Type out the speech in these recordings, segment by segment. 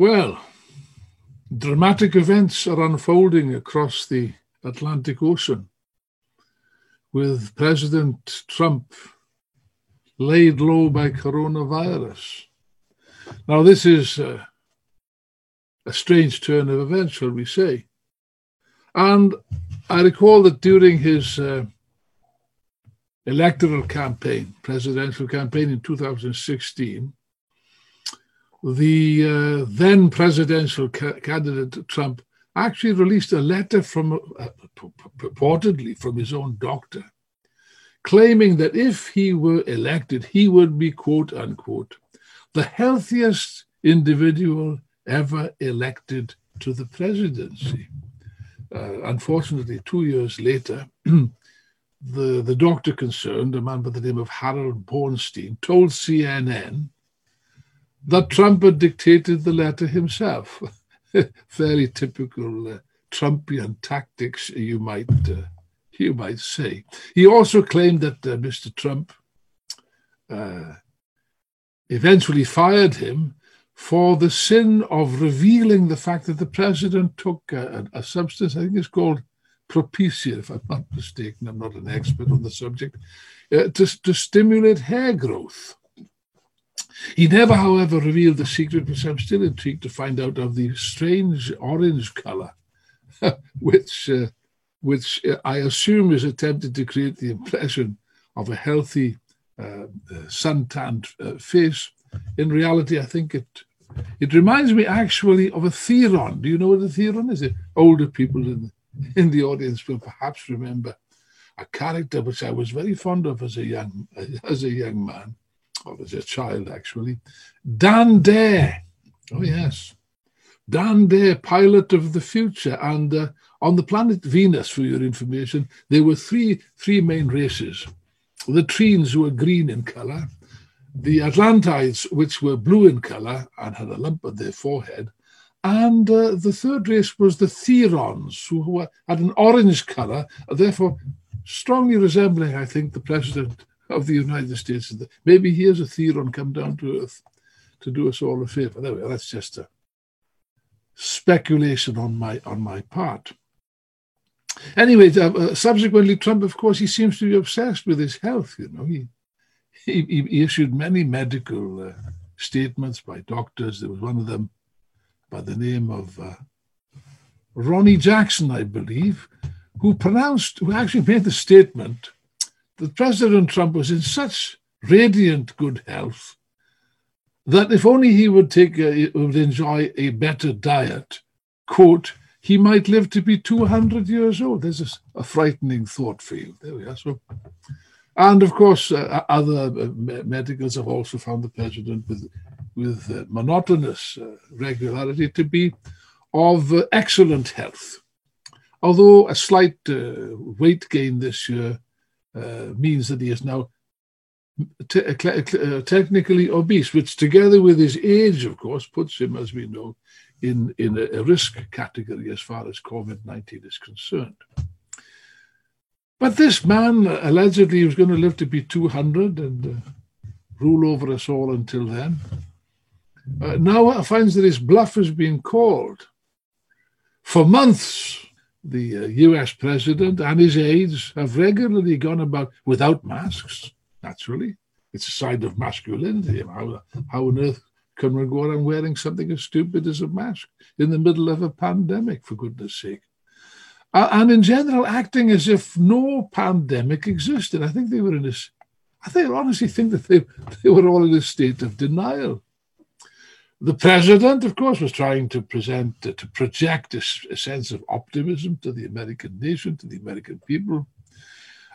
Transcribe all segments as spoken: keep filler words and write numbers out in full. Well, dramatic events are unfolding across the Atlantic Ocean, with President Trump laid low by coronavirus. Now, this is a, a strange turn of events, shall we say. And I recall that during his uh, electoral campaign, presidential campaign in two thousand sixteen, the uh, then presidential ca- candidate Trump actually released a letter from uh, purportedly from his own doctor, claiming that if he were elected, he would be, quote unquote, the healthiest individual ever elected to the presidency. Uh, unfortunately, two years later, the, the doctor concerned, a man by the name of Harold Bornstein, told C N N that Trump had dictated the letter himself. Fairly typical uh, Trumpian tactics, you might uh, you might say. He also claimed that uh, Mister Trump uh, eventually fired him for the sin of revealing the fact that the president took a, a substance, I think it's called Propecia, if I'm not mistaken, I'm not an expert on the subject, uh, to, to stimulate hair growth. He never, however, revealed the secret, which I'm still intrigued to find out, of the strange orange colour, which uh, which I assume is attempted to create the impression of a healthy, uh, sun-tanned uh, face. In reality, I think it it reminds me actually of a theron. Do you know what a theron is? Older people in, in the audience will perhaps remember a character which I was very fond of as a young as a young man. Or as a child, actually, Dan Dare. Oh, yes. Dan Dare, pilot of the future. And uh, on the planet Venus, for your information, there were three three main races. The Treens, who were green in colour, the Atlantides, which were blue in colour and had a lump on their forehead, and uh, the third race was the Therons, who were, had an orange colour, therefore strongly resembling, I think, the president of the United States. Maybe here's a Theron come down to earth to do us all a favour. There we are. That's just a speculation on my on my part. Anyway, uh, subsequently, Trump, of course, he seems to be obsessed with his health. You know, he he, he issued many medical uh, statements by doctors. There was one of them by the name of uh, Ronnie Jackson, I believe, who pronounced, who actually made the statement that President Trump was in such radiant good health that if only he would take, a, would enjoy a better diet, quote, he might live to be two hundred years old. This is a frightening thought for you. There we are. So, and of course, uh, other medicals have also found the president with, with uh, monotonous uh, regularity to be of uh, excellent health. Although a slight uh, weight gain this year Uh, means that he is now te- uh, technically obese, which together with his age, of course, puts him, as we know, in, in a, a risk category as far as covid nineteen is concerned. But this man uh, allegedly was going to live to be two hundred and uh, rule over us all until then. Uh, now finds that his bluff has been called. For months, the uh, U S president and his aides have regularly gone about without masks, naturally. It's a sign of masculinity. How, how on earth can one go around wearing something as stupid as a mask in the middle of a pandemic, for goodness sake? Uh, and in general, acting as if no pandemic existed. I think they were in this, I think, honestly think that they, they were all in a state of denial. The president, of course, was trying to present, uh, to project a, a sense of optimism to the American nation, to the American people.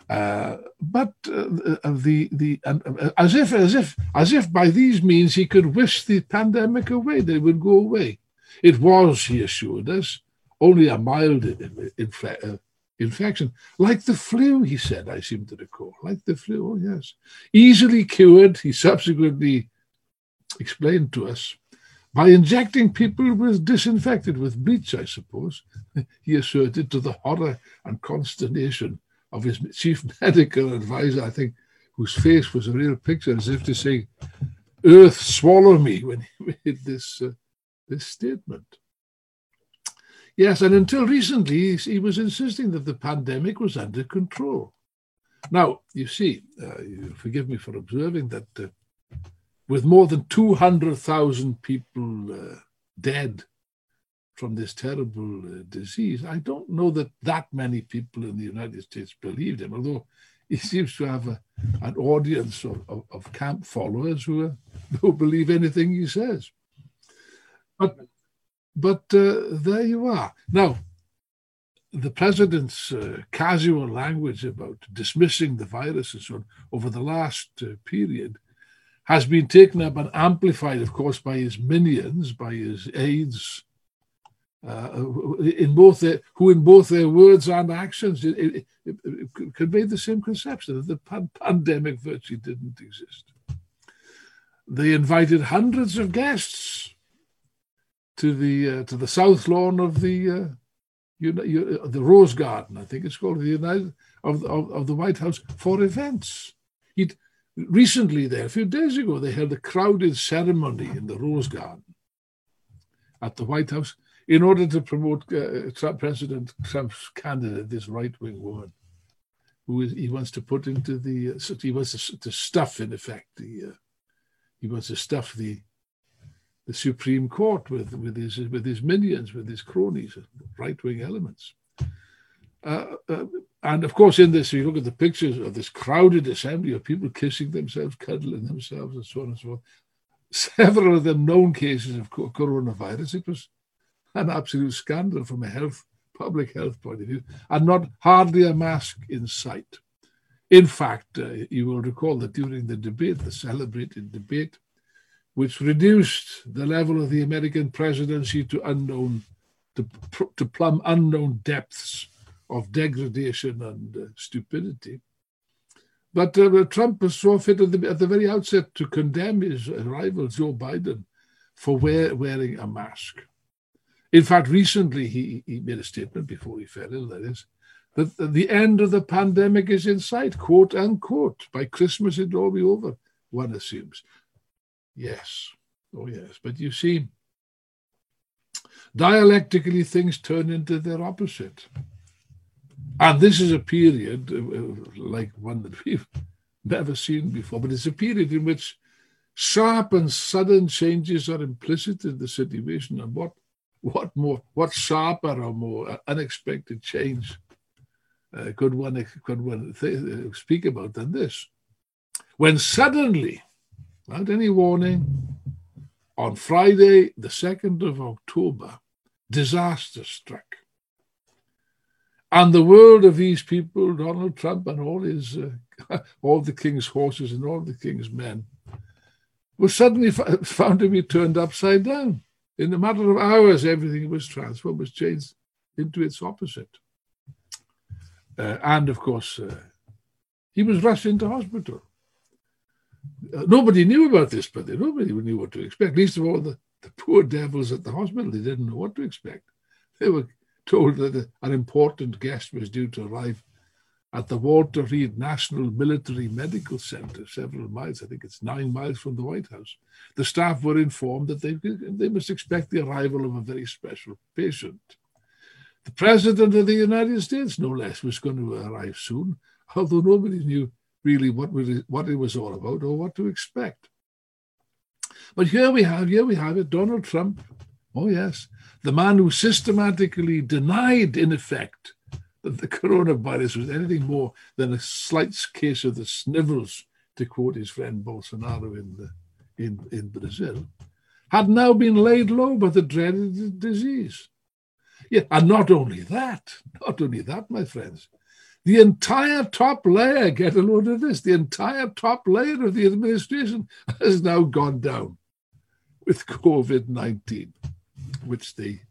Uh, but uh, the the uh, as if as if as if by these means he could wish the pandemic away; they would go away. It was, he assured us, only a mild infla- uh, infection, like the flu. He said, I seem to recall, like the flu. Oh yes, easily cured. He subsequently explained to us by injecting people with disinfectant, with bleach, I suppose. He asserted, to the horror and consternation of his chief medical advisor, I think, whose face was a real picture, as if to say, "Earth, swallow me," when he made this uh, this statement. Yes, and until recently, he was insisting that the pandemic was under control. Now, you see, uh, you forgive me for observing that uh, with more than two hundred thousand people uh, dead from this terrible uh, disease, I don't know that that many people in the United States believed him, although he seems to have a, an audience of, of, of camp followers who, are, who believe anything he says. But, but uh, there you are. Now, the president's uh, casual language about dismissing the virus and so on over the last uh, period has been taken up and amplified, of course, by his minions, by his aides, Uh, in both their, who in both their words and actions it, it, it, it conveyed the same conception that the pan- pandemic virtually didn't exist. They invited hundreds of guests to the uh, to the south lawn of the uh, you know, you, the Rose Garden, I think it's called, the United of of, of the White House, for events. He'd, recently, there a few days ago, they held a crowded ceremony in the Rose Garden at the White House, in order to promote uh, Trump, President Trump's candidate, this right-wing woman, who is, he wants to put into the, uh, he wants to, to stuff, in effect, the, uh, he wants to stuff the, the Supreme Court with with his with his minions, with his cronies, right-wing elements, uh, uh, and of course in this, you look at the pictures of this crowded assembly of people kissing themselves, cuddling themselves, and so on and so on. Several of them known cases of coronavirus. It was an absolute scandal from a health, public health point of view, and not hardly a mask in sight. In fact, uh, you will recall that during the debate, the celebrated debate, which reduced the level of the American presidency to unknown, to, to plumb unknown depths of degradation and uh, stupidity. But uh, Trump was so fit at the, at the very outset to condemn his rival, Joe Biden, for wear, wearing a mask. In fact, recently he, he made a statement, before he fell ill, that is, that the end of the pandemic is in sight, quote unquote. By Christmas it'll all be over, one assumes. Yes, oh yes. But you see, dialectically things turn into their opposite. And this is a period like one that we've never seen before, but it's a period in which sharp and sudden changes are implicit in the situation, and what What more? What sharper or more unexpected change uh, could one could one th- speak about than this? When suddenly, without any warning, on Friday, the second of October, disaster struck, and the world of these people, Donald Trump and all his, uh, all the king's horses and all the king's men, was suddenly f- found to be turned upside down. In a matter of hours, everything was transformed, was changed into its opposite. Uh, and, of course, uh, he was rushed into hospital. Uh, nobody knew about this, but they, nobody knew what to expect. Least of all, the, the poor devils at the hospital, they didn't know what to expect. They were told that a, an important guest was due to arrive at the Walter Reed National Military Medical Center, several miles, I think it's nine miles from the White House. The staff were informed that they, they must expect the arrival of a very special patient. The President of the United States, no less, was going to arrive soon, although nobody knew really what, was, what it was all about or what to expect. But here we have, here we have it, Donald Trump, oh yes, the man who systematically denied, in effect, that the coronavirus was anything more than a slight case of the snivels, to quote his friend Bolsonaro in the, in, in Brazil, had now been laid low by the dreaded disease. Yeah, and not only that, not only that, my friends, The entire top layer, get a load of this, the entire top layer of the administration has now gone down with COVID nineteen, which they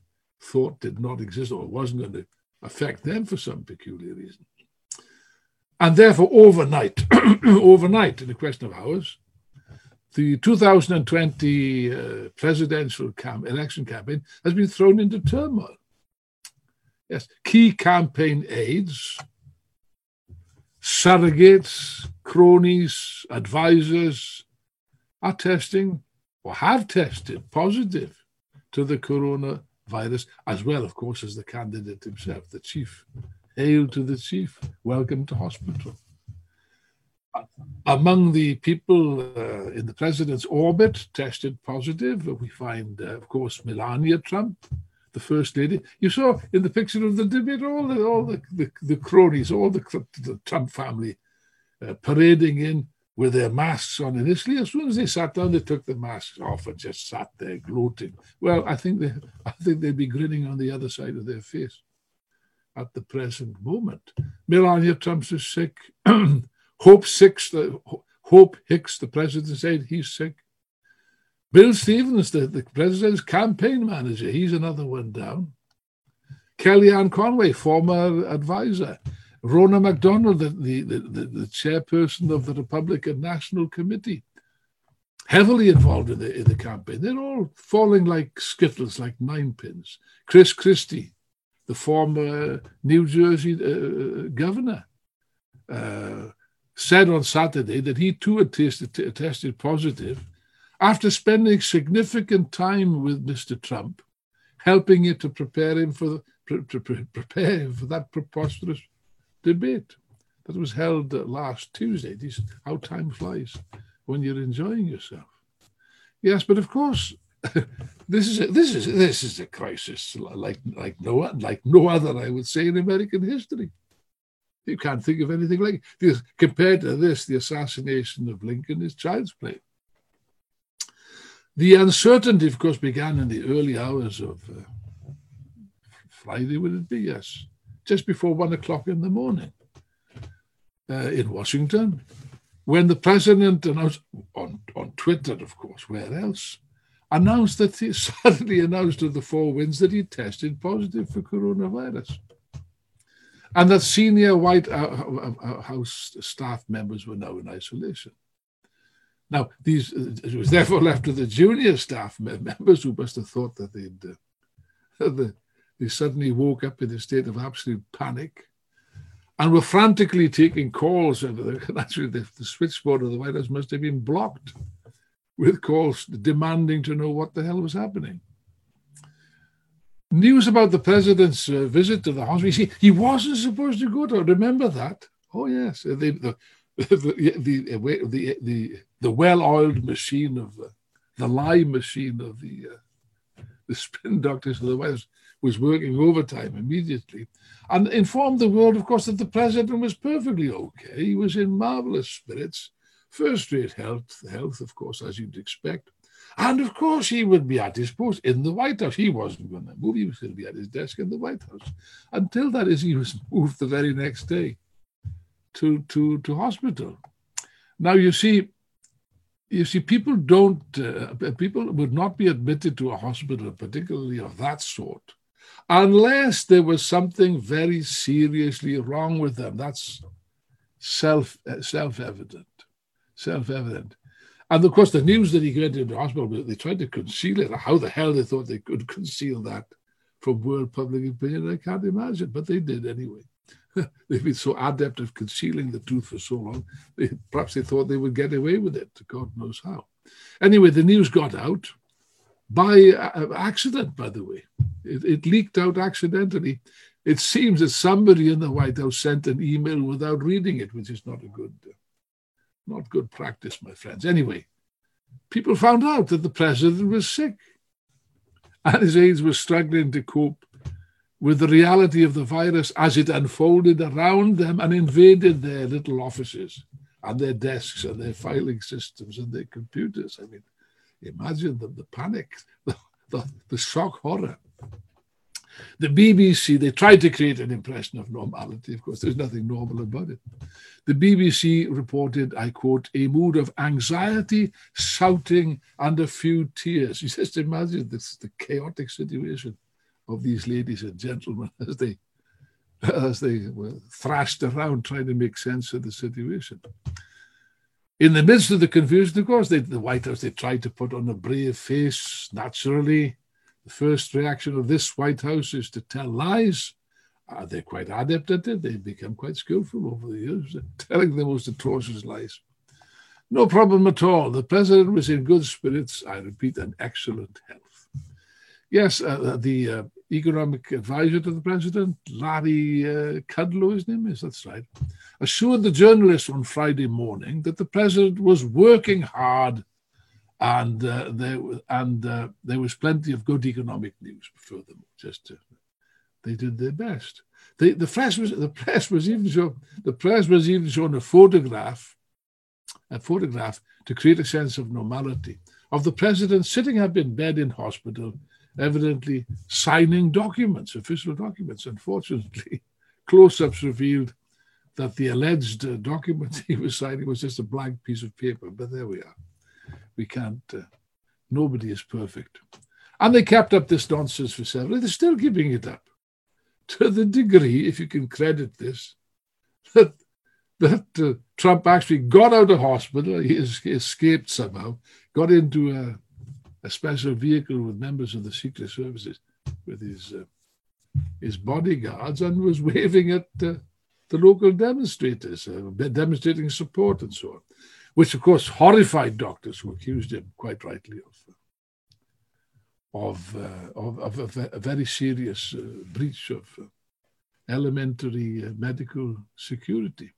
thought did not exist or wasn't going to affect them for some peculiar reason. And therefore, overnight, overnight, in a question of hours, the two thousand twenty uh, presidential cam- election campaign has been thrown into turmoil. Yes, key campaign aides, surrogates, cronies, advisors are testing or have tested positive to the coronavirus, as well, of course, as the candidate himself, the chief. Hail to the chief, welcome to hospital. Among the people uh, in the president's orbit tested positive, we find, uh, of course, Melania Trump, the first lady. You saw in the picture of the debate all the, all the, the, the cronies, all the, the Trump family uh, parading in with their masks on initially. As soon as they sat down, they took the masks off and just sat there gloating. Well, I think they, I think they'd be grinning on the other side of their face at the present moment. Melania Trump's is sick. Hope Hicks, the, Hope Hicks, the president said he's sick. Bill Stevens, the, the president's campaign manager, he's another one down. Kellyanne Conway, former advisor. Rona McDonald, the, the, the, the chairperson of the Republican National Committee, heavily involved in the, in the campaign. They're all falling like skittles, like ninepins. Chris Christie, the former New Jersey uh, governor, uh, said on Saturday that he too had tested, t- tested positive after spending significant time with Mister Trump, helping it to prepare him for the, pre- pre- prepare him for that preposterous debate that was held last Tuesday. This is how time flies when you're enjoying yourself. Yes, but of course, this is a, this is this is a crisis like like no like no other, I would say, in American history. You can't think of anything like it. Compared to this, the assassination of Lincoln is child's play. The uncertainty, of course, began in the early hours of uh, Friday, would it be? Yes. Just before one o'clock in the morning uh, in Washington, when the president announced, on, on Twitter, of course, where else, announced that he suddenly announced to the four winds that he tested positive for coronavirus. And that senior White House staff members were now in isolation. Now, these, it was therefore left to the junior staff members, who must have thought that they'd, uh, they, they suddenly woke up in a state of absolute panic and were frantically taking calls. And actually, the, the switchboard of the White House must have been blocked with calls demanding to know what the hell was happening. News about the president's uh, visit to the hospital. You see, he wasn't supposed to go to. Remember that? Oh yes, the the the the, the, the, the well-oiled machine of the, the lie machine of the uh, the spin doctors of the White House was working overtime immediately, and informed the world, of course, that the president was perfectly okay. He was in marvelous spirits, first-rate health, health, of course, as you'd expect. And, of course, he would be at his post in the White House. He wasn't going to move. He was going to be at his desk in the White House. Until that is, he was moved the very next day to, to, to hospital. Now, you see, you see, people don't, uh, people would not be admitted to a hospital, particularly of that sort, unless there was something very seriously wrong with them. That's self, uh, self-evident, self-evident. And, of course, the news that he went into hospital, they tried to conceal it. How the hell they thought they could conceal that from world public opinion, I can't imagine. But they did anyway. They've been so adept at concealing the truth for so long, they, perhaps they thought they would get away with it. God knows how. Anyway, the news got out by uh, accident, by the way. It, it leaked out accidentally. It seems that somebody in the White House sent an email without reading it, which is not a good... Uh, Not good practice, my friends. Anyway, people found out that the president was sick and his aides were struggling to cope with the reality of the virus as it unfolded around them and invaded their little offices and their desks and their filing systems and their computers. I mean, imagine the, the panic, the, the, the shock horror. The B B C, they tried to create an impression of normality. Of course, there's nothing normal about it. The B B C reported, I quote, a mood of anxiety, shouting, and a few tears. You just imagine this, the chaotic situation of these ladies and gentlemen as they, as they were thrashed around trying to make sense of the situation. In the midst of the confusion, of course, they, the White House, they tried to put on a brave face, naturally. The first reaction of this White House is to tell lies. Uh, they're quite adept at it. They've become quite skillful over the years, telling the most atrocious lies. No problem at all. The president was in good spirits, I repeat, and excellent health. Yes, uh, the uh, economic advisor to the president, Larry uh, Kudlow, his name is, that's right, assured the journalists on Friday morning that the president was working hard and uh, there and uh, there was plenty of good economic news. Furthermore, just uh, they did their best. They, the press was the press was even shown the press was even shown a photograph, a photograph to create a sense of normality of the president sitting up in bed in hospital, evidently signing documents, official documents. Unfortunately, close-ups revealed that the alleged uh, document he was signing was just a blank piece of paper. But there we are. We can't, uh, nobody is perfect. And they kept up this nonsense for several, they're still giving it up. To the degree, if you can credit this, that, that uh, Trump actually got out of hospital, he, is, he escaped somehow, got into a, a special vehicle with members of the Secret Services, with his, uh, his bodyguards, and was waving at uh, the local demonstrators, uh, demonstrating support and so on. Which, of course, horrified doctors who accused him, quite rightly, of of, uh, of, of a, ve- a very serious uh, breach of uh, elementary uh, medical security.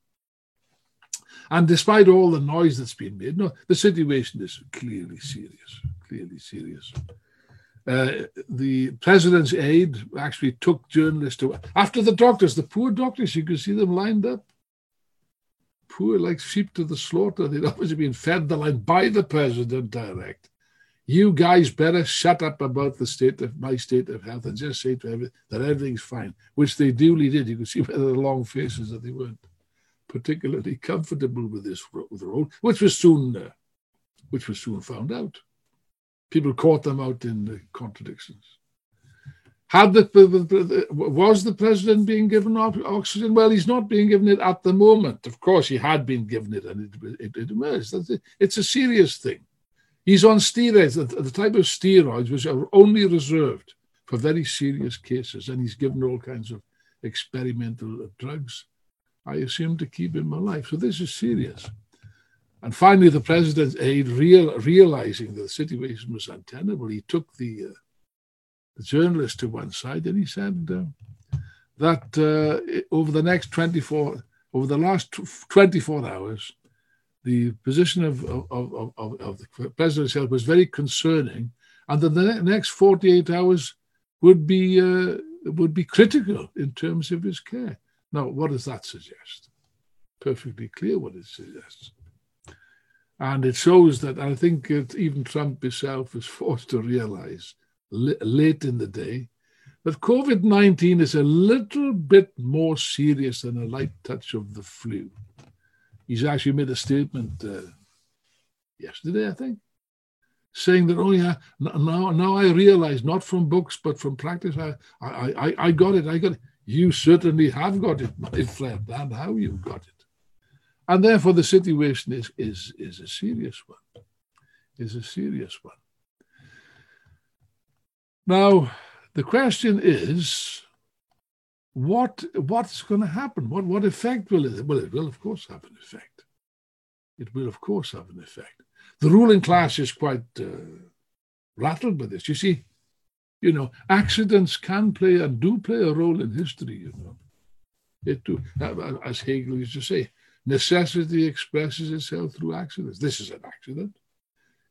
And despite all the noise that's been made, no, the situation is clearly serious, clearly serious. Uh, the president's aide actually took journalists to... After the doctors, the poor doctors, you could see them lined up. Poor, like sheep to the slaughter. They'd obviously been fed the line by the president direct. You guys better shut up about the state of my state of health and just say to every, that everything's fine, which they duly did. You could see by the long faces that they weren't particularly comfortable with this with the role, which was soon, uh, which was soon found out. People caught them out in uh, contradictions. Had the, was the president being given oxygen? Well, he's not being given it at the moment. Of course, he had been given it, and it, it, it emerged. That's it. It's a serious thing. He's on steroids, the, the type of steroids which are only reserved for very serious cases, and he's given all kinds of experimental drugs, I assume, to keep him alive. So this is serious. And finally, the president's aide, real, realizing that the situation was untenable, he took the... Uh, the journalist to one side, and he said uh, that uh, over the next twenty-four, over the last twenty-four hours, the position of of, of, of, of the president's health was very concerning, and that the next forty-eight hours would be uh, would be critical in terms of his care. Now, what does that suggest? Perfectly clear what it suggests. And it shows that I think it, even Trump himself is forced to realize late in the day, that COVID nineteen is a little bit more serious than a light touch of the flu. He's actually made a statement uh, yesterday, I think, saying that, oh yeah, now, now I realize, not from books, but from practice, I, I, I, I got it, I got it. You certainly have got it, my friend, and how you got it. And therefore the situation is is is a serious one, is a serious one. Now, the question is, what what's going to happen? What what effect will it? Well, it will, of course, have an effect. It will, of course, have an effect. The ruling class is quite uh, rattled by this. You see, you know, accidents can play and do play a role in history, you know. It too, as Hegel used to say, necessity expresses itself through accidents. This is an accident,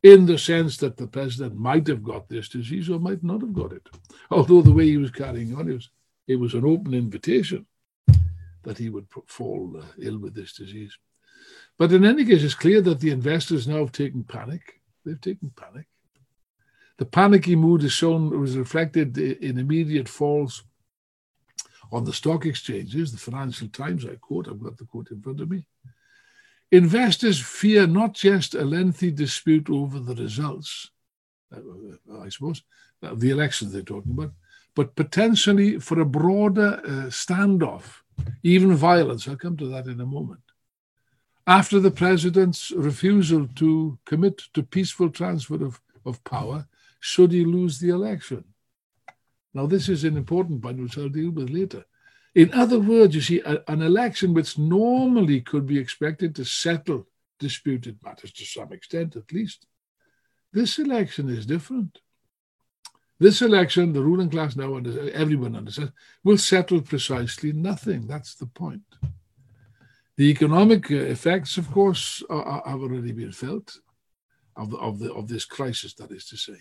in the sense that the president might have got this disease or might not have got it. Although the way he was carrying on, it was, it was an open invitation that he would fall uh, ill with this disease. But in any case, it's clear that the investors now have taken panic. They've taken panic. The panicky mood is shown was reflected in immediate falls on the stock exchanges. The Financial Times, I quote, I've got the quote in front of me. Investors fear not just a lengthy dispute over the results, I suppose, of the elections they're talking about, but potentially for a broader uh, standoff, even violence. I'll come to that in a moment. After the president's refusal to commit to peaceful transfer of, of power, should he lose the election? Now, this is an important point, which I'll deal with later. In other words, you see, a, an election which normally could be expected to settle disputed matters, to some extent at least, this election is different. This election, the ruling class now, everyone understands, will settle precisely nothing. That's the point. The economic effects, of course, are, are, have already been felt of, the, of, the, of this crisis, that is to say.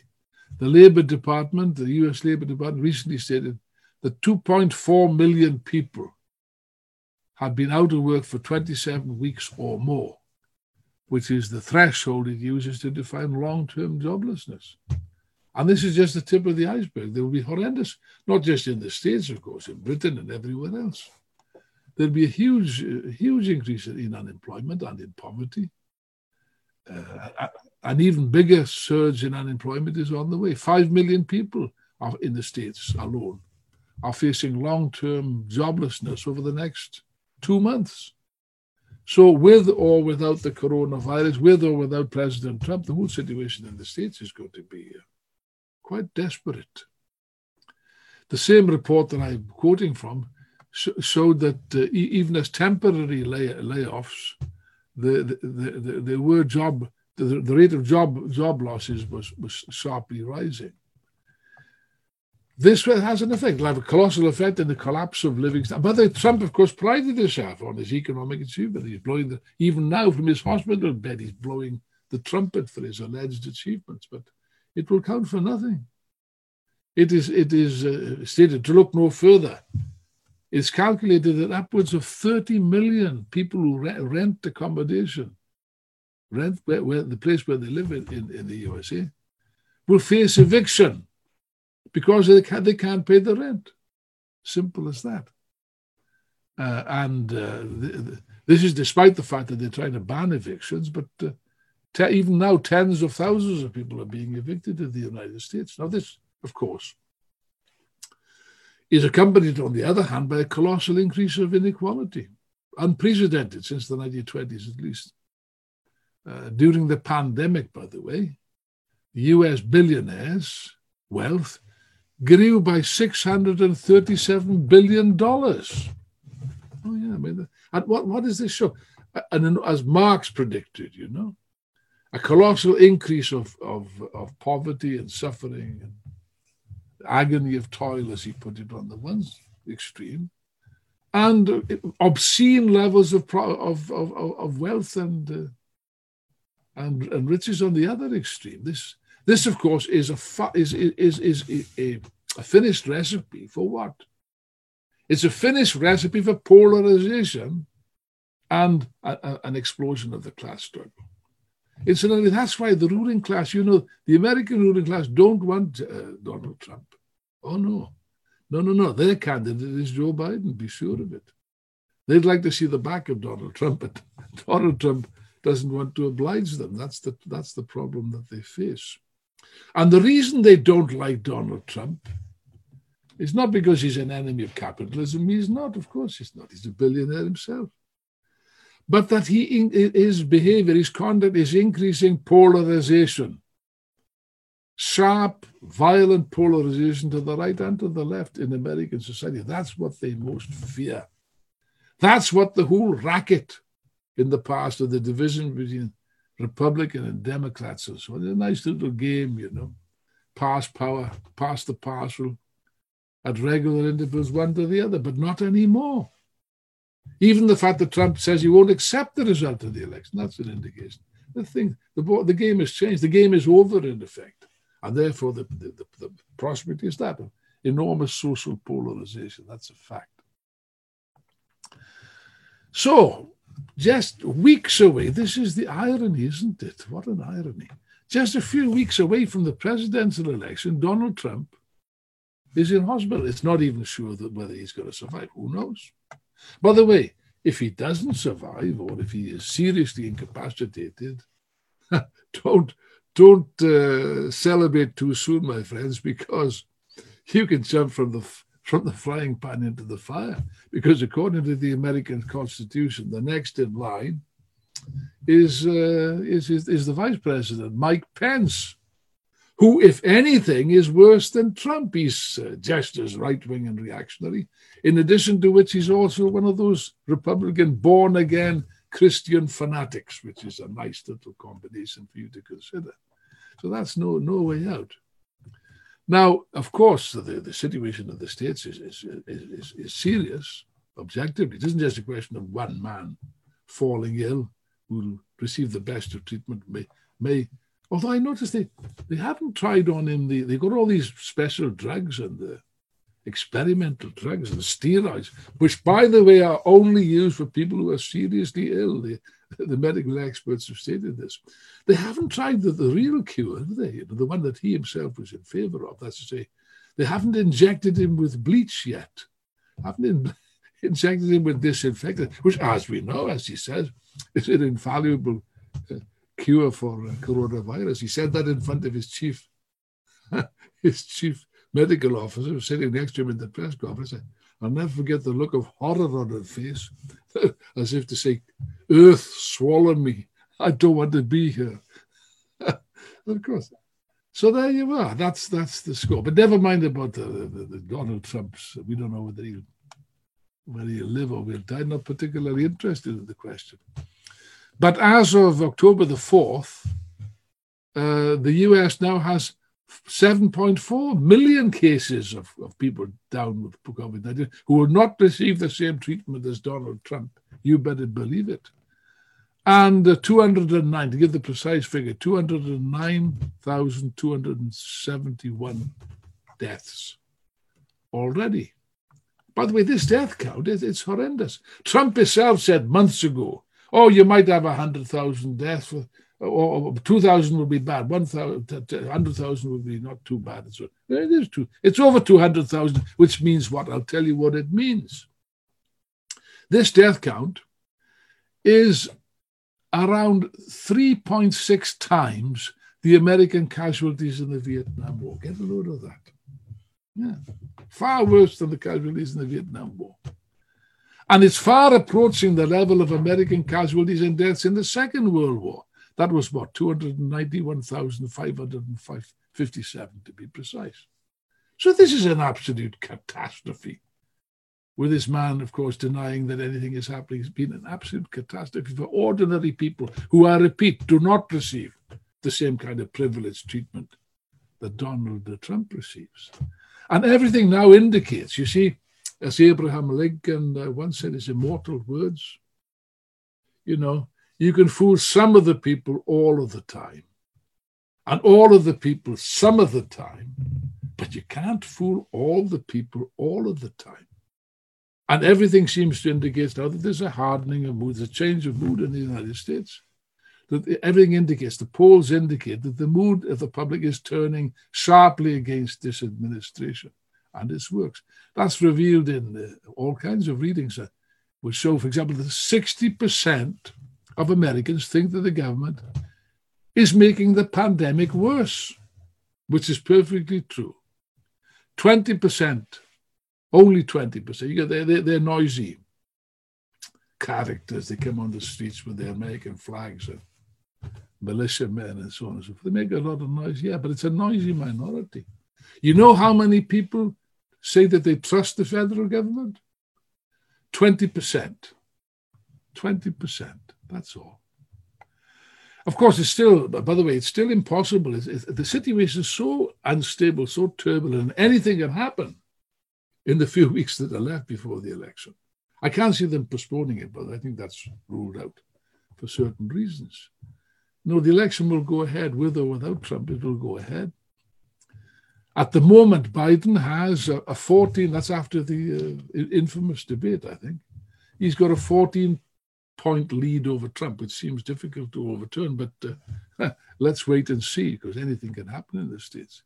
The Labour Department, the U S Labour Department, recently stated that two point four million people had been out of work for twenty-seven weeks or more, which is the threshold it uses to define long-term joblessness. And this is just the tip of the iceberg. There will be horrendous, not just in the States, of course, in Britain and everywhere else. There'll be a huge, uh, huge increase in unemployment and in poverty. Uh, an even bigger surge in unemployment is on the way. Five million people are in the States alone are facing long-term joblessness over the next two months. So with or without the coronavirus, with or without President Trump, the whole situation in the States is going to be uh, quite desperate. The same report that I'm quoting from showed that uh, e- even as temporary lay- layoffs, the the, the, the, the were job the, the rate of job job losses was, was sharply rising. This has an effect. It'll have a colossal effect in the collapse of living standards. But the, Trump, of course, prided himself on his economic achievement. He's blowing the, even now from his hospital bed, he's blowing the trumpet for his alleged achievements. But it will count for nothing. It is it is uh, stated to look no further. It's calculated that upwards of thirty million people who re- rent accommodation, rent where, where the place where they live in, in, in the U S A, will face eviction because they can't, they can't pay the rent. Simple as that. Uh, and uh, the, the, this is despite the fact that they're trying to ban evictions, but uh, te- even now tens of thousands of people are being evicted in the United States. Now this, of course, is accompanied, on the other hand, by a colossal increase of inequality, unprecedented since the nineteen twenties at least. Uh, during the pandemic, by the way, U S billionaires' wealth grew by six hundred thirty-seven billion dollars. Oh, yeah. I mean, and what, what does this show? And as Marx predicted, you know, a colossal increase of, of, of poverty and suffering and agony of toil, as he put it, on the one extreme, and obscene levels of pro- of, of of wealth and uh, and and riches on the other extreme. This this of course is a fa- is is is, is a, a finished recipe for what? It's a finished recipe for polarization and a, a, an explosion of the class struggle. Incidentally, that's why the ruling class, you know, the American ruling class don't want uh, Donald Trump. Oh, no. No, no, no. Their candidate is Joe Biden. Be sure of it. They'd like to see the back of Donald Trump, but Donald Trump doesn't want to oblige them. That's the, that's the problem that they face. And the reason they don't like Donald Trump is not because he's an enemy of capitalism. He's not, of course he's not. He's a billionaire himself. But that he, his behavior, his conduct is increasing polarization. Sharp, violent polarization to the right and to the left in American society. That's what they most fear. That's what the whole racket in the past of the division between Republican and Democrats and so on. A nice little game, you know. Pass power, pass the parcel at regular intervals, one to the other, but not anymore. Even the fact that Trump says he won't accept the result of the election, that's an indication. The thing, the, the game has changed. The game is over, in effect. And therefore, the, the, the, the prospect is that of enormous social polarization. That's a fact. So, just weeks away, this is the irony, isn't it? What an irony. Just a few weeks away from the presidential election, Donald Trump is in hospital. It's not even sure that whether he's going to survive. Who knows? By the way, if he doesn't survive or if he is seriously incapacitated, don't don't uh, celebrate too soon, my friends, because you can jump from the from the frying pan into the fire. Because according to the American Constitution, the next in line is uh, is, is is the Vice President, Mike Pence, who, if anything, is worse than Trump. He's uh, just as right-wing and reactionary, in addition to which he's also one of those Republican born-again Christian fanatics, which is a nice little combination for you to consider. So that's no no way out. Now, of course, the, the situation of the states is is, is is is serious, objectively. It isn't just a question of one man falling ill who receive the best of treatment may, may although I noticed they, they haven't tried on him, the, they got all these special drugs and the experimental drugs and steroids, which, by the way, are only used for people who are seriously ill. The, the medical experts have stated this. They haven't tried the, the real cure, have they? The one that he himself was in favour of, that's to say, they haven't injected him with bleach yet, haven't in, injected him with disinfectant, which, as we know, as he says, is an infallible uh, cure for uh, coronavirus. He said that in front of his chief, his chief medical officer sitting next to him in the press conference. I'll never forget the look of horror on her face, as if to say, "Earth, swallow me. I don't want to be here." Of course. So there you are. That's that's the score. But never mind about the, the, the Donald Trumps. We don't know whether he'll, whether he'll live or will die. Not particularly interested in the question. But as of October the fourth, uh, the U S now has seven point four million cases of, of people down with COVID nineteen who will not receive the same treatment as Donald Trump. You better believe it. And uh, two hundred nine, to give the precise figure, two hundred nine thousand two hundred seventy-one deaths already. By the way, this death count, it, it's horrendous. Trump himself said months ago, oh, you might have one hundred thousand deaths, with, or two thousand would be bad, one hundred thousand would be not too bad. And so it is too, it's over two hundred thousand, which means what? I'll tell you what it means. This death count is around three point six times the American casualties in the Vietnam War. Get a load of that. Yeah, far worse than the casualties in the Vietnam War. And it's far approaching the level of American casualties and deaths in the Second World War. That was what, two hundred ninety-one thousand five hundred fifty-seven to be precise. So this is an absolute catastrophe. With this man, of course, denying that anything is happening, it's been an absolute catastrophe for ordinary people who, I repeat, do not receive the same kind of privileged treatment that Donald Trump receives. And everything now indicates, you see, as Abraham Lincoln once said his immortal words, you know, you can fool some of the people all of the time, and all of the people some of the time, but you can't fool all the people all of the time. And everything seems to indicate now that there's a hardening of mood, there's a change of mood in the United States. That everything indicates, the polls indicate that the mood of the public is turning sharply against this administration and its works. That's revealed in uh, all kinds of readings, uh, which show, for example, that sixty percent of Americans think that the government is making the pandemic worse, which is perfectly true. twenty percent, only twenty percent, you know, they're, they're, they're noisy characters. They come on the streets with their American flags and militiamen and so on and so forth. They make a lot of noise, yeah, but it's a noisy minority. You know how many people say that they trust the federal government? twenty percent. twenty percent. That's all. Of course, it's still, by the way, it's still impossible. It's, it's, the situation is so unstable, so turbulent, anything can happen in the few weeks that are left before the election. I can't see them postponing it, but I think that's ruled out for certain reasons. No, the election will go ahead with or without Trump. It will go ahead. At the moment, Biden has a, a fourteen, that's after the uh, infamous debate, I think. He's got a fourteen point lead over Trump, which seems difficult to overturn, but uh, let's wait and see, because anything can happen in the States.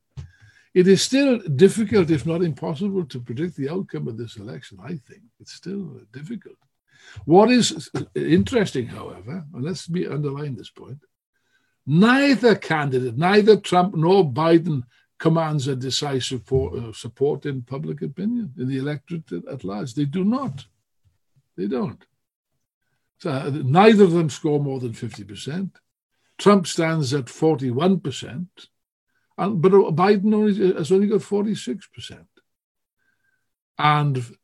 It is still difficult, if not impossible, to predict the outcome of this election, I think. It's still difficult. What is interesting, however, and let's be underline this point, neither candidate, neither Trump nor Biden commands a decisive for, uh, support in public opinion, in the electorate at large. They do not. They don't. So, uh, neither of them score more than fifty percent. Trump stands at forty-one percent, and, but Biden only, has only got forty-six percent. And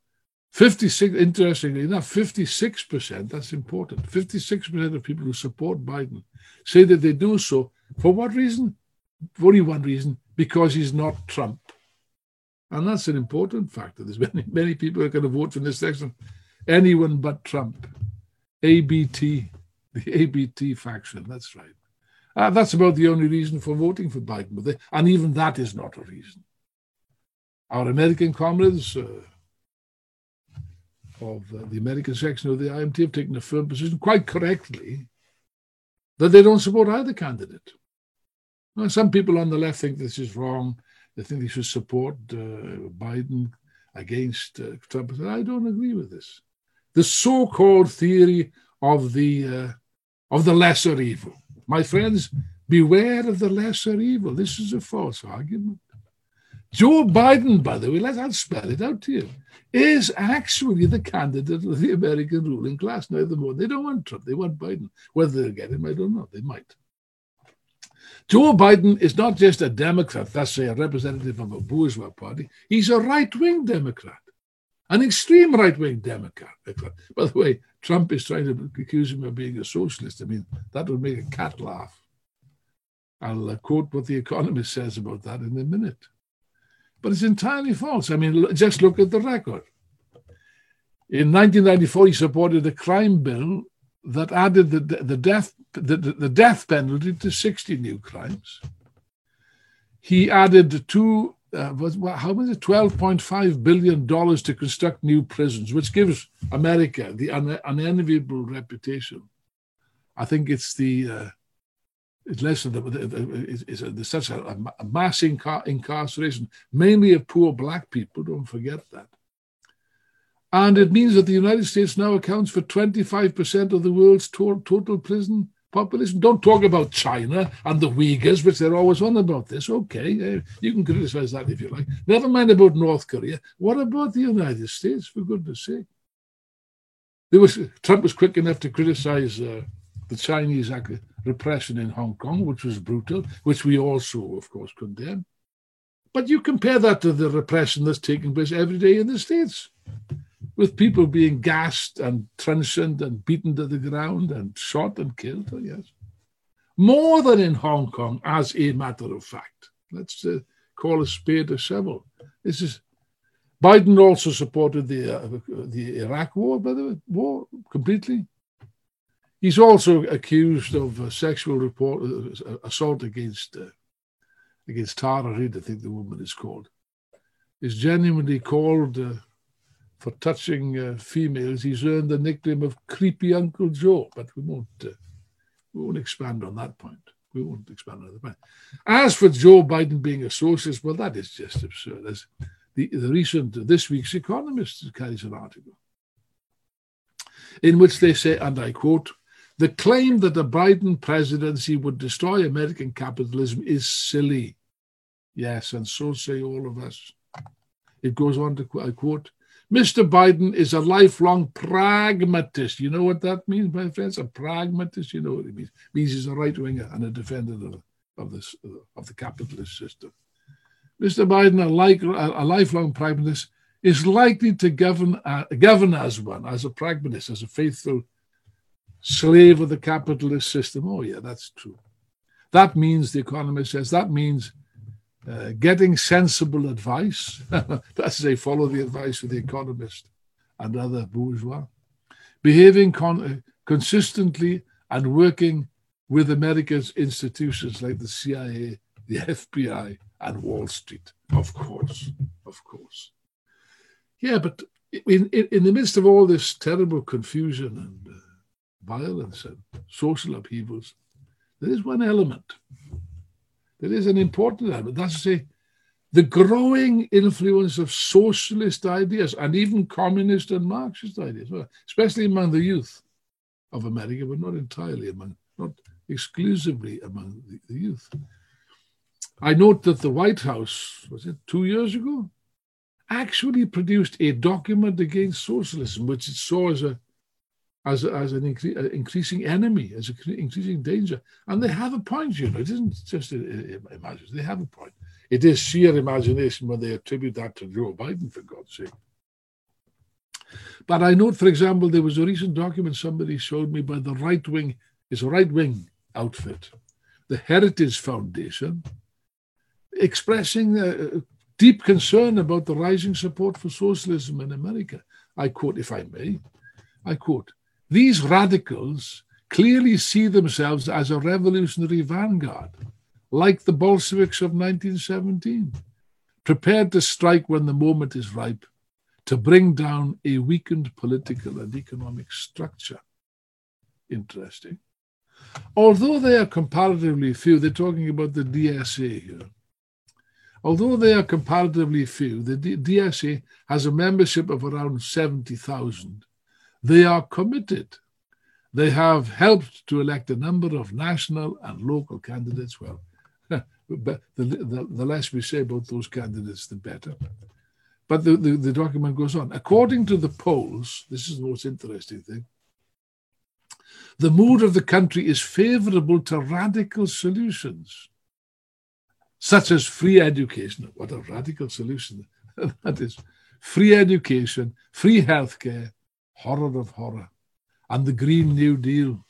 fifty-six, interestingly enough, fifty-six percent, that's important, fifty-six percent of people who support Biden say that they do so. For what reason? For only one reason, because he's not Trump. And that's an important factor. There's many, many people who are going to vote for this election. Anyone but Trump. A B T, the A B T faction, that's right. Uh, that's about the only reason for voting for Biden. But they, and even that is not a reason. Our American comrades uh, of uh, the American section of the I M T have taken a firm position, quite correctly, that they don't support either candidate. Now, some people on the left think this is wrong. They think they should support uh, Biden against uh, Trump. I don't agree with this. The so-called theory of the uh, of the lesser evil. My friends, beware of the lesser evil. This is a false argument. Joe Biden, by the way, let's I'll spell it out to you, is actually the candidate of the American ruling class. Neither more. They don't want Trump. They want Biden. Whether they'll get him, I don't know. They might. Joe Biden is not just a Democrat, that's a representative of a bourgeois party. He's a right-wing Democrat. An extreme right-wing Democrat. By the way, Trump is trying to accuse him of being a socialist. I mean, that would make a cat laugh. I'll uh, quote what The Economist says about that in a minute. But it's entirely false. I mean, l- just look at the record. In nineteen ninety-four, he supported a crime bill that added the, the, the, death, the, the death penalty to sixty new crimes. He added two... Uh, was, well, how was it? twelve point five billion dollars to construct new prisons, which gives America the un- unenviable reputation. I think it's the uh, it's less than the, the, the it's, it's a, there's such a, a mass incar- incarceration, mainly of poor black people. Don't forget that. And it means that the United States now accounts for twenty-five percent of the world's to- total prison population. Don't talk about China and the Uyghurs, which they're always on about this. Okay, uh, you can criticize that if you like. Never mind about North Korea. What about the United States, for goodness sake? There was, Trump was quick enough to criticize uh, the Chinese ac- repression in Hong Kong, which was brutal, which we also, of course, condemn. But you compare that to the repression that's taking place every day in the States, with people being gassed and transient and beaten to the ground and shot and killed, I guess. More than in Hong Kong, as a matter of fact. Let's uh, call a spade a shovel. This is, Biden also supported the uh, the Iraq war, by the way, war completely. He's also accused of uh, sexual report, uh, assault against uh, against Tara Reid, I think the woman is called. Is genuinely called... Uh, for touching uh, females, he's earned the nickname of Creepy Uncle Joe, but we won't, uh, we won't expand on that point. We won't expand on that point. As for Joe Biden being a socialist, well, that is just absurd. As the, the recent, this week's Economist carries an article in which they say, and I quote, "The claim that the Biden presidency would destroy American capitalism is silly." Yes, and so say all of us. It goes on to, I quote, "Mister Biden is a lifelong pragmatist." You know what that means, my friends? A pragmatist, you know what it means. It means he's a right-winger and a defender of, of, this, of the capitalist system. Mister Biden, a, like, a lifelong pragmatist, is likely to govern, uh, govern as one, as a pragmatist, as a faithful slave of the capitalist system. Oh, yeah, that's true. That means, The Economist says, that means... Uh, getting sensible advice, that's to say, follow the advice of The Economist and other bourgeois, behaving con- uh, consistently and working with America's institutions like the C I A, the F B I, and Wall Street. Of course, of course. Yeah, but in, in, in the midst of all this terrible confusion and uh, violence and social upheavals, there is one element. There is an important element. That's to say, the growing influence of socialist ideas and even communist and Marxist ideas, especially among the youth of America, but not entirely among, not exclusively among the, the youth. I note that the White House, was it two years ago, actually produced a document against socialism, which it saw as a as a, as an incre- increasing enemy, as an cre- increasing danger. And they have a point, you know. It isn't just imagination. They have a point. It is sheer imagination when they attribute that to Joe Biden, for God's sake. But I note, for example, there was a recent document somebody showed me by the right-wing, it's a right-wing outfit, the Heritage Foundation, expressing uh, deep concern about the rising support for socialism in America. I quote, if I may, I quote, "These radicals clearly see themselves as a revolutionary vanguard, like the Bolsheviks of nineteen seventeen, prepared to strike when the moment is ripe, to bring down a weakened political and economic structure." Interesting. Although they are comparatively few, they're talking about the D S A here. Although they are comparatively few, the D S A has a membership of around seventy thousand. They are committed. They have helped to elect a number of national and local candidates. Well, but the, the, the less we say about those candidates, the better. But the, the, the document goes on. According to the polls, this is the most interesting thing, the mood of the country is favorable to radical solutions, such as free education. What a radical solution that is. Free education, free healthcare, horror of horror, and the Green New Deal,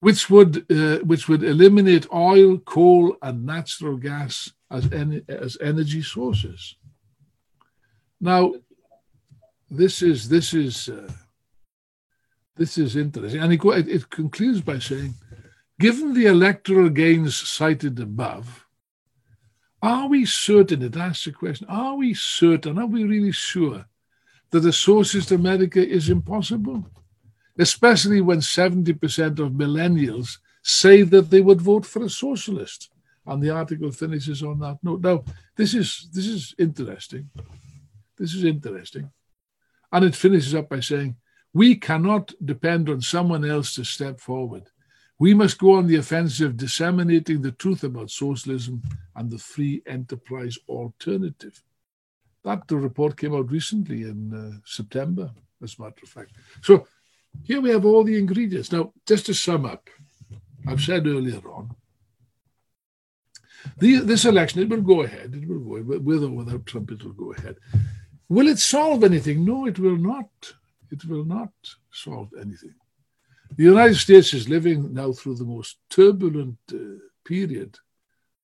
which would uh, which would eliminate oil, coal, and natural gas as en- as energy sources. Now, this is this is uh, this is interesting, and it, go- it, it concludes by saying, given the electoral gains cited above, are we certain, it asks the question, are we certain, are we really sure that a socialist America is impossible? Especially when seventy percent of millennials say that they would vote for a socialist. And the article finishes on that note. Now, this is this is interesting. This is interesting. And it finishes up by saying, we cannot depend on someone else to step forward. We must go on the offensive, disseminating the truth about socialism and the free enterprise alternative. That the report came out recently in uh, September, as a matter of fact. So here we have all the ingredients. Now, just to sum up, I've said earlier on, the, this election, it will go ahead. It will go ahead. With or without Trump, it will go ahead. Will it solve anything? No, it will not. It will not solve anything. The United States is living now through the most turbulent uh, period,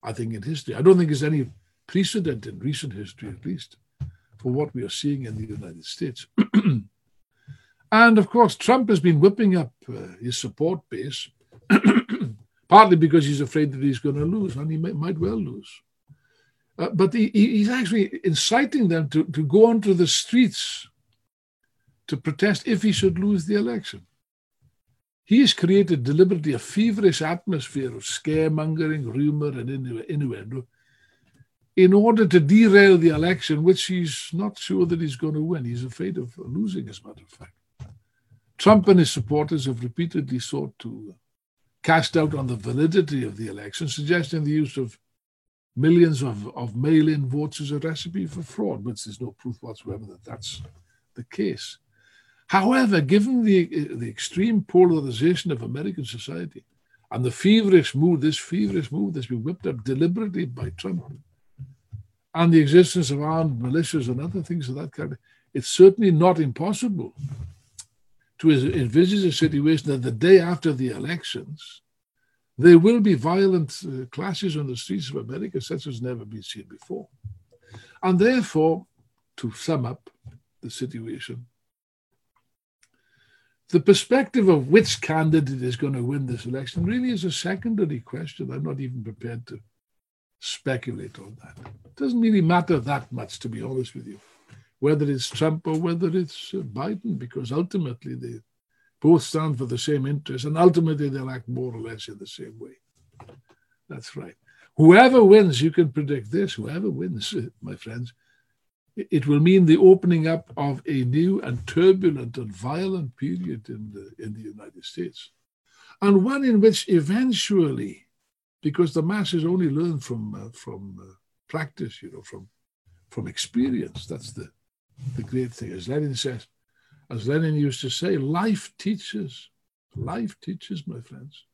I think, in history. I don't think there's any precedent in recent history, at least, for what we are seeing in the United States. And, of course, Trump has been whipping up uh, his support base, partly because he's afraid that he's going to lose, and he may, might well lose. Uh, but he, he's actually inciting them to, to go onto the streets to protest if he should lose the election. He has created deliberately a feverish atmosphere of scaremongering, rumour and innu- innuendo in order to derail the election, which he's not sure that he's going to win. He's afraid of losing, as a matter of fact. Trump and his supporters have repeatedly sought to cast doubt on the validity of the election, suggesting the use of millions of, of mail-in votes as a recipe for fraud, which there's no proof whatsoever that that's the case. However, given the, the extreme polarization of American society and the feverish mood, this feverish mood that's been whipped up deliberately by Trump, and the existence of armed militias and other things of that kind, it's certainly not impossible to envisage a situation that the day after the elections, there will be violent uh, clashes on the streets of America such as never been seen before. And therefore, to sum up the situation, the perspective of which candidate is going to win this election really is a secondary question. I'm not even prepared to speculate on that. It doesn't really matter that much, to be honest with you, whether it's Trump or whether it's Biden, because ultimately the both stand for the same interests, and ultimately they'll act more or less in the same way. That's right. Whoever wins, you can predict this, whoever wins, my friends, it will mean the opening up of a new and turbulent and violent period in the, in the United States. And one in which eventually, because the masses only learn from uh, from uh, practice, you know, from from experience, that's the, the great thing. As Lenin says, as Lenin used to say, life teaches, life teaches, my friends.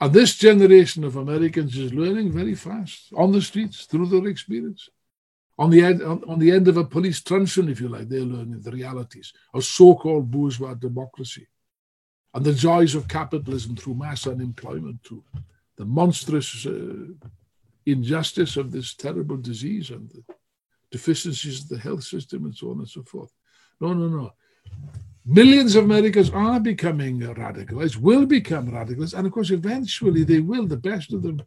And this generation of Americans is learning very fast, on the streets, through their experience. On the end, on, on the end of a police truncheon, if you like, they're learning the realities of so-called bourgeois democracy and the joys of capitalism through mass unemployment, through the monstrous uh, injustice of this terrible disease and the deficiencies of the health system and so on and so forth. No, no, no. Millions of Americans are becoming radicalized, will become radicalized, and of course eventually they will, the best of them,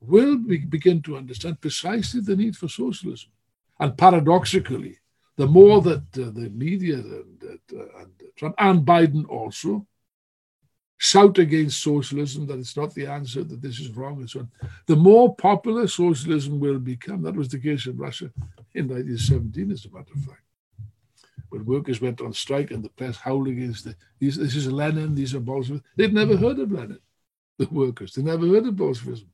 will be, begin to understand precisely the need for socialism. And paradoxically, the more that uh, the media and, uh, and Trump and Biden also shout against socialism, that it's not the answer, that this is wrong and so on, the more popular socialism will become. That was the case in Russia in nineteen seventeen, as a matter of fact. When workers went on strike and the press howled against the, these, this is Lenin, these are Bolsheviks. They'd never heard of Lenin, the workers. They never heard of Bolshevism.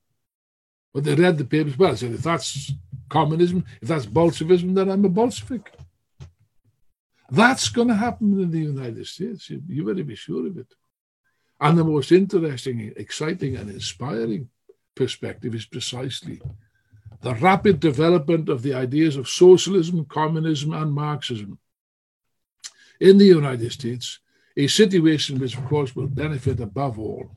But they read the papers, well, said, if that's communism, if that's Bolshevism, then I'm a Bolshevik. That's going to happen in the United States. You, you better be sure of it. And the most interesting, exciting, and inspiring perspective is precisely the rapid development of the ideas of socialism, communism, and Marxism in the United States, a situation which, of course, will benefit above all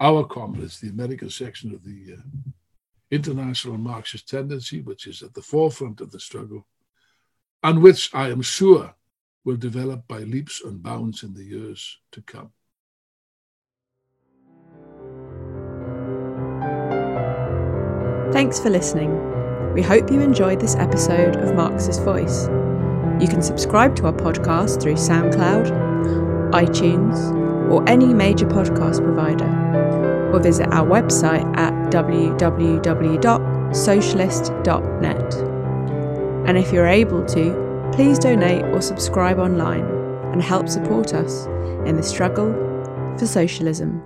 our comrades, the American section of the uh, International Marxist Tendency, which is at the forefront of the struggle, and which I am sure will develop by leaps and bounds in the years to come. Thanks for listening. We hope you enjoyed this episode of Marxist Voice. You can subscribe to our podcast through SoundCloud, iTunes, or any major podcast provider, or visit our website at w w w dot socialist dot net. And if you're able to, please donate or subscribe online and help support us in the struggle for socialism.